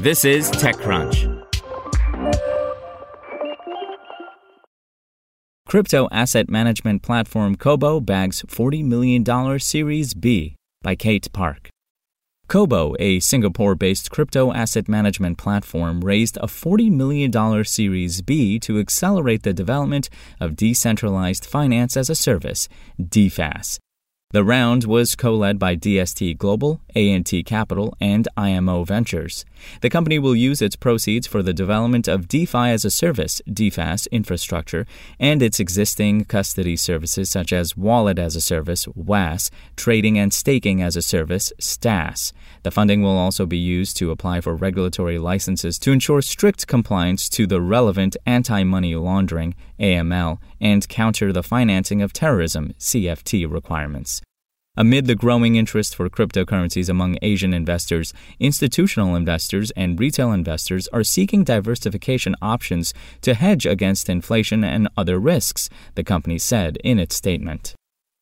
This is TechCrunch. Crypto asset management platform Cobo bags $40 million Series B by Kate Park. Cobo, a Singapore-based crypto asset management platform, raised a $40 million Series B to accelerate the development of Decentralized Finance as a Service, DFaaS. The round was co-led by DST Global, A&T Capital, and IMO Ventures. The company will use its proceeds for the development of DeFi as a Service, DFaaS, infrastructure, and its existing custody services such as Wallet as a Service, WaaS, Trading and Staking as a Service, StaaS. The funding will also be used to apply for regulatory licenses to ensure strict compliance to the relevant anti-money laundering, AML, and counter the financing of terrorism, CFT requirements. Amid the growing interest for cryptocurrencies among Asian investors, institutional investors and retail investors are seeking diversification options to hedge against inflation and other risks, the company said in its statement.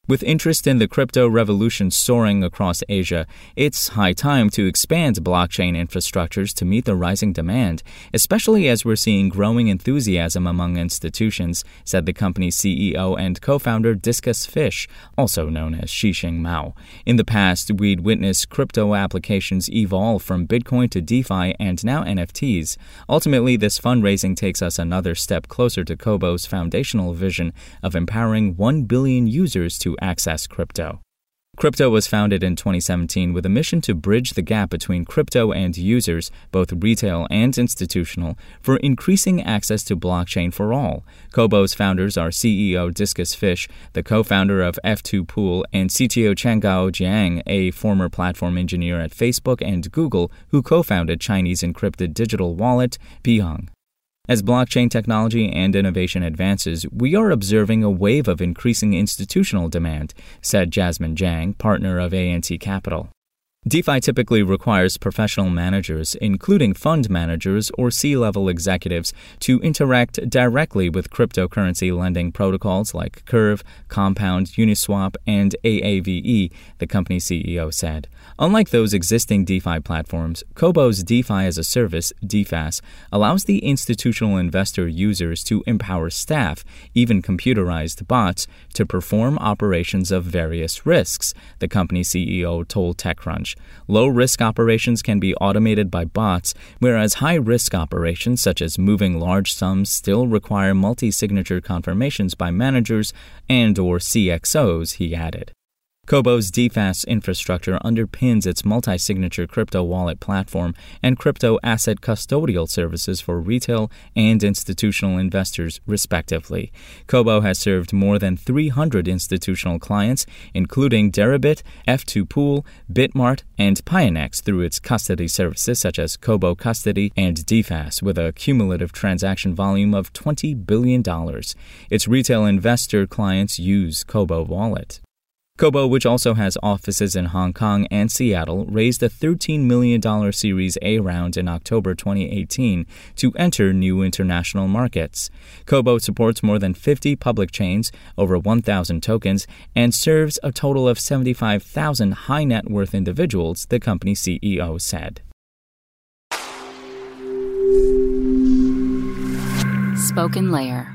With interest in the crypto revolution soaring across Asia, it's high time to expand blockchain infrastructures to meet the rising demand, especially as we're seeing growing enthusiasm among institutions, said the company's CEO and co-founder Discus Fish, also known as Shixing Mao. In the past, we'd witnessed crypto applications evolve from Bitcoin to DeFi and now NFTs. Ultimately, this fundraising takes us another step closer to Cobo's foundational vision of empowering 1 billion users to access crypto. Crypto was founded in 2017 with a mission to bridge the gap between crypto and users, both retail and institutional, for increasing access to blockchain for all. Cobo's founders are CEO Discus Fish, the co-founder of F2Pool, and CTO Chang Gao Jiang, a former platform engineer at Facebook and Google, who co-founded Chinese encrypted digital wallet Pihang. As blockchain technology and innovation advances, we are observing a wave of increasing institutional demand, said Jasmine Jang, partner of A&T Capital. DeFi typically requires professional managers, including fund managers or C-level executives, to interact directly with cryptocurrency lending protocols like Curve, Compound, Uniswap, and AAVE, the company CEO said. Unlike those existing DeFi platforms, Cobo's DeFi as a Service, DFaaS, allows the institutional investor users to empower staff, even computerized bots, to perform operations of various risks, the company CEO told TechCrunch. Low-risk operations can be automated by bots, whereas high-risk operations such as moving large sums still require multi-signature confirmations by managers and/or CXOs, he added. Cobo's DFaaS infrastructure underpins its multi-signature crypto wallet platform and crypto asset custodial services for retail and institutional investors, respectively. Cobo has served more than 300 institutional clients, including Deribit, F2Pool, Bitmart, and Pionex through its custody services such as Cobo Custody and DFaaS, with a cumulative transaction volume of $20 billion. Its retail investor clients use Cobo Wallet. Cobo, which also has offices in Hong Kong and Seattle, raised a $13 million Series A round in October 2018 to enter new international markets. Cobo supports more than 50 public chains, over 1,000 tokens, and serves a total of 75,000 high-net-worth individuals, the company CEO said. Spoken Layer.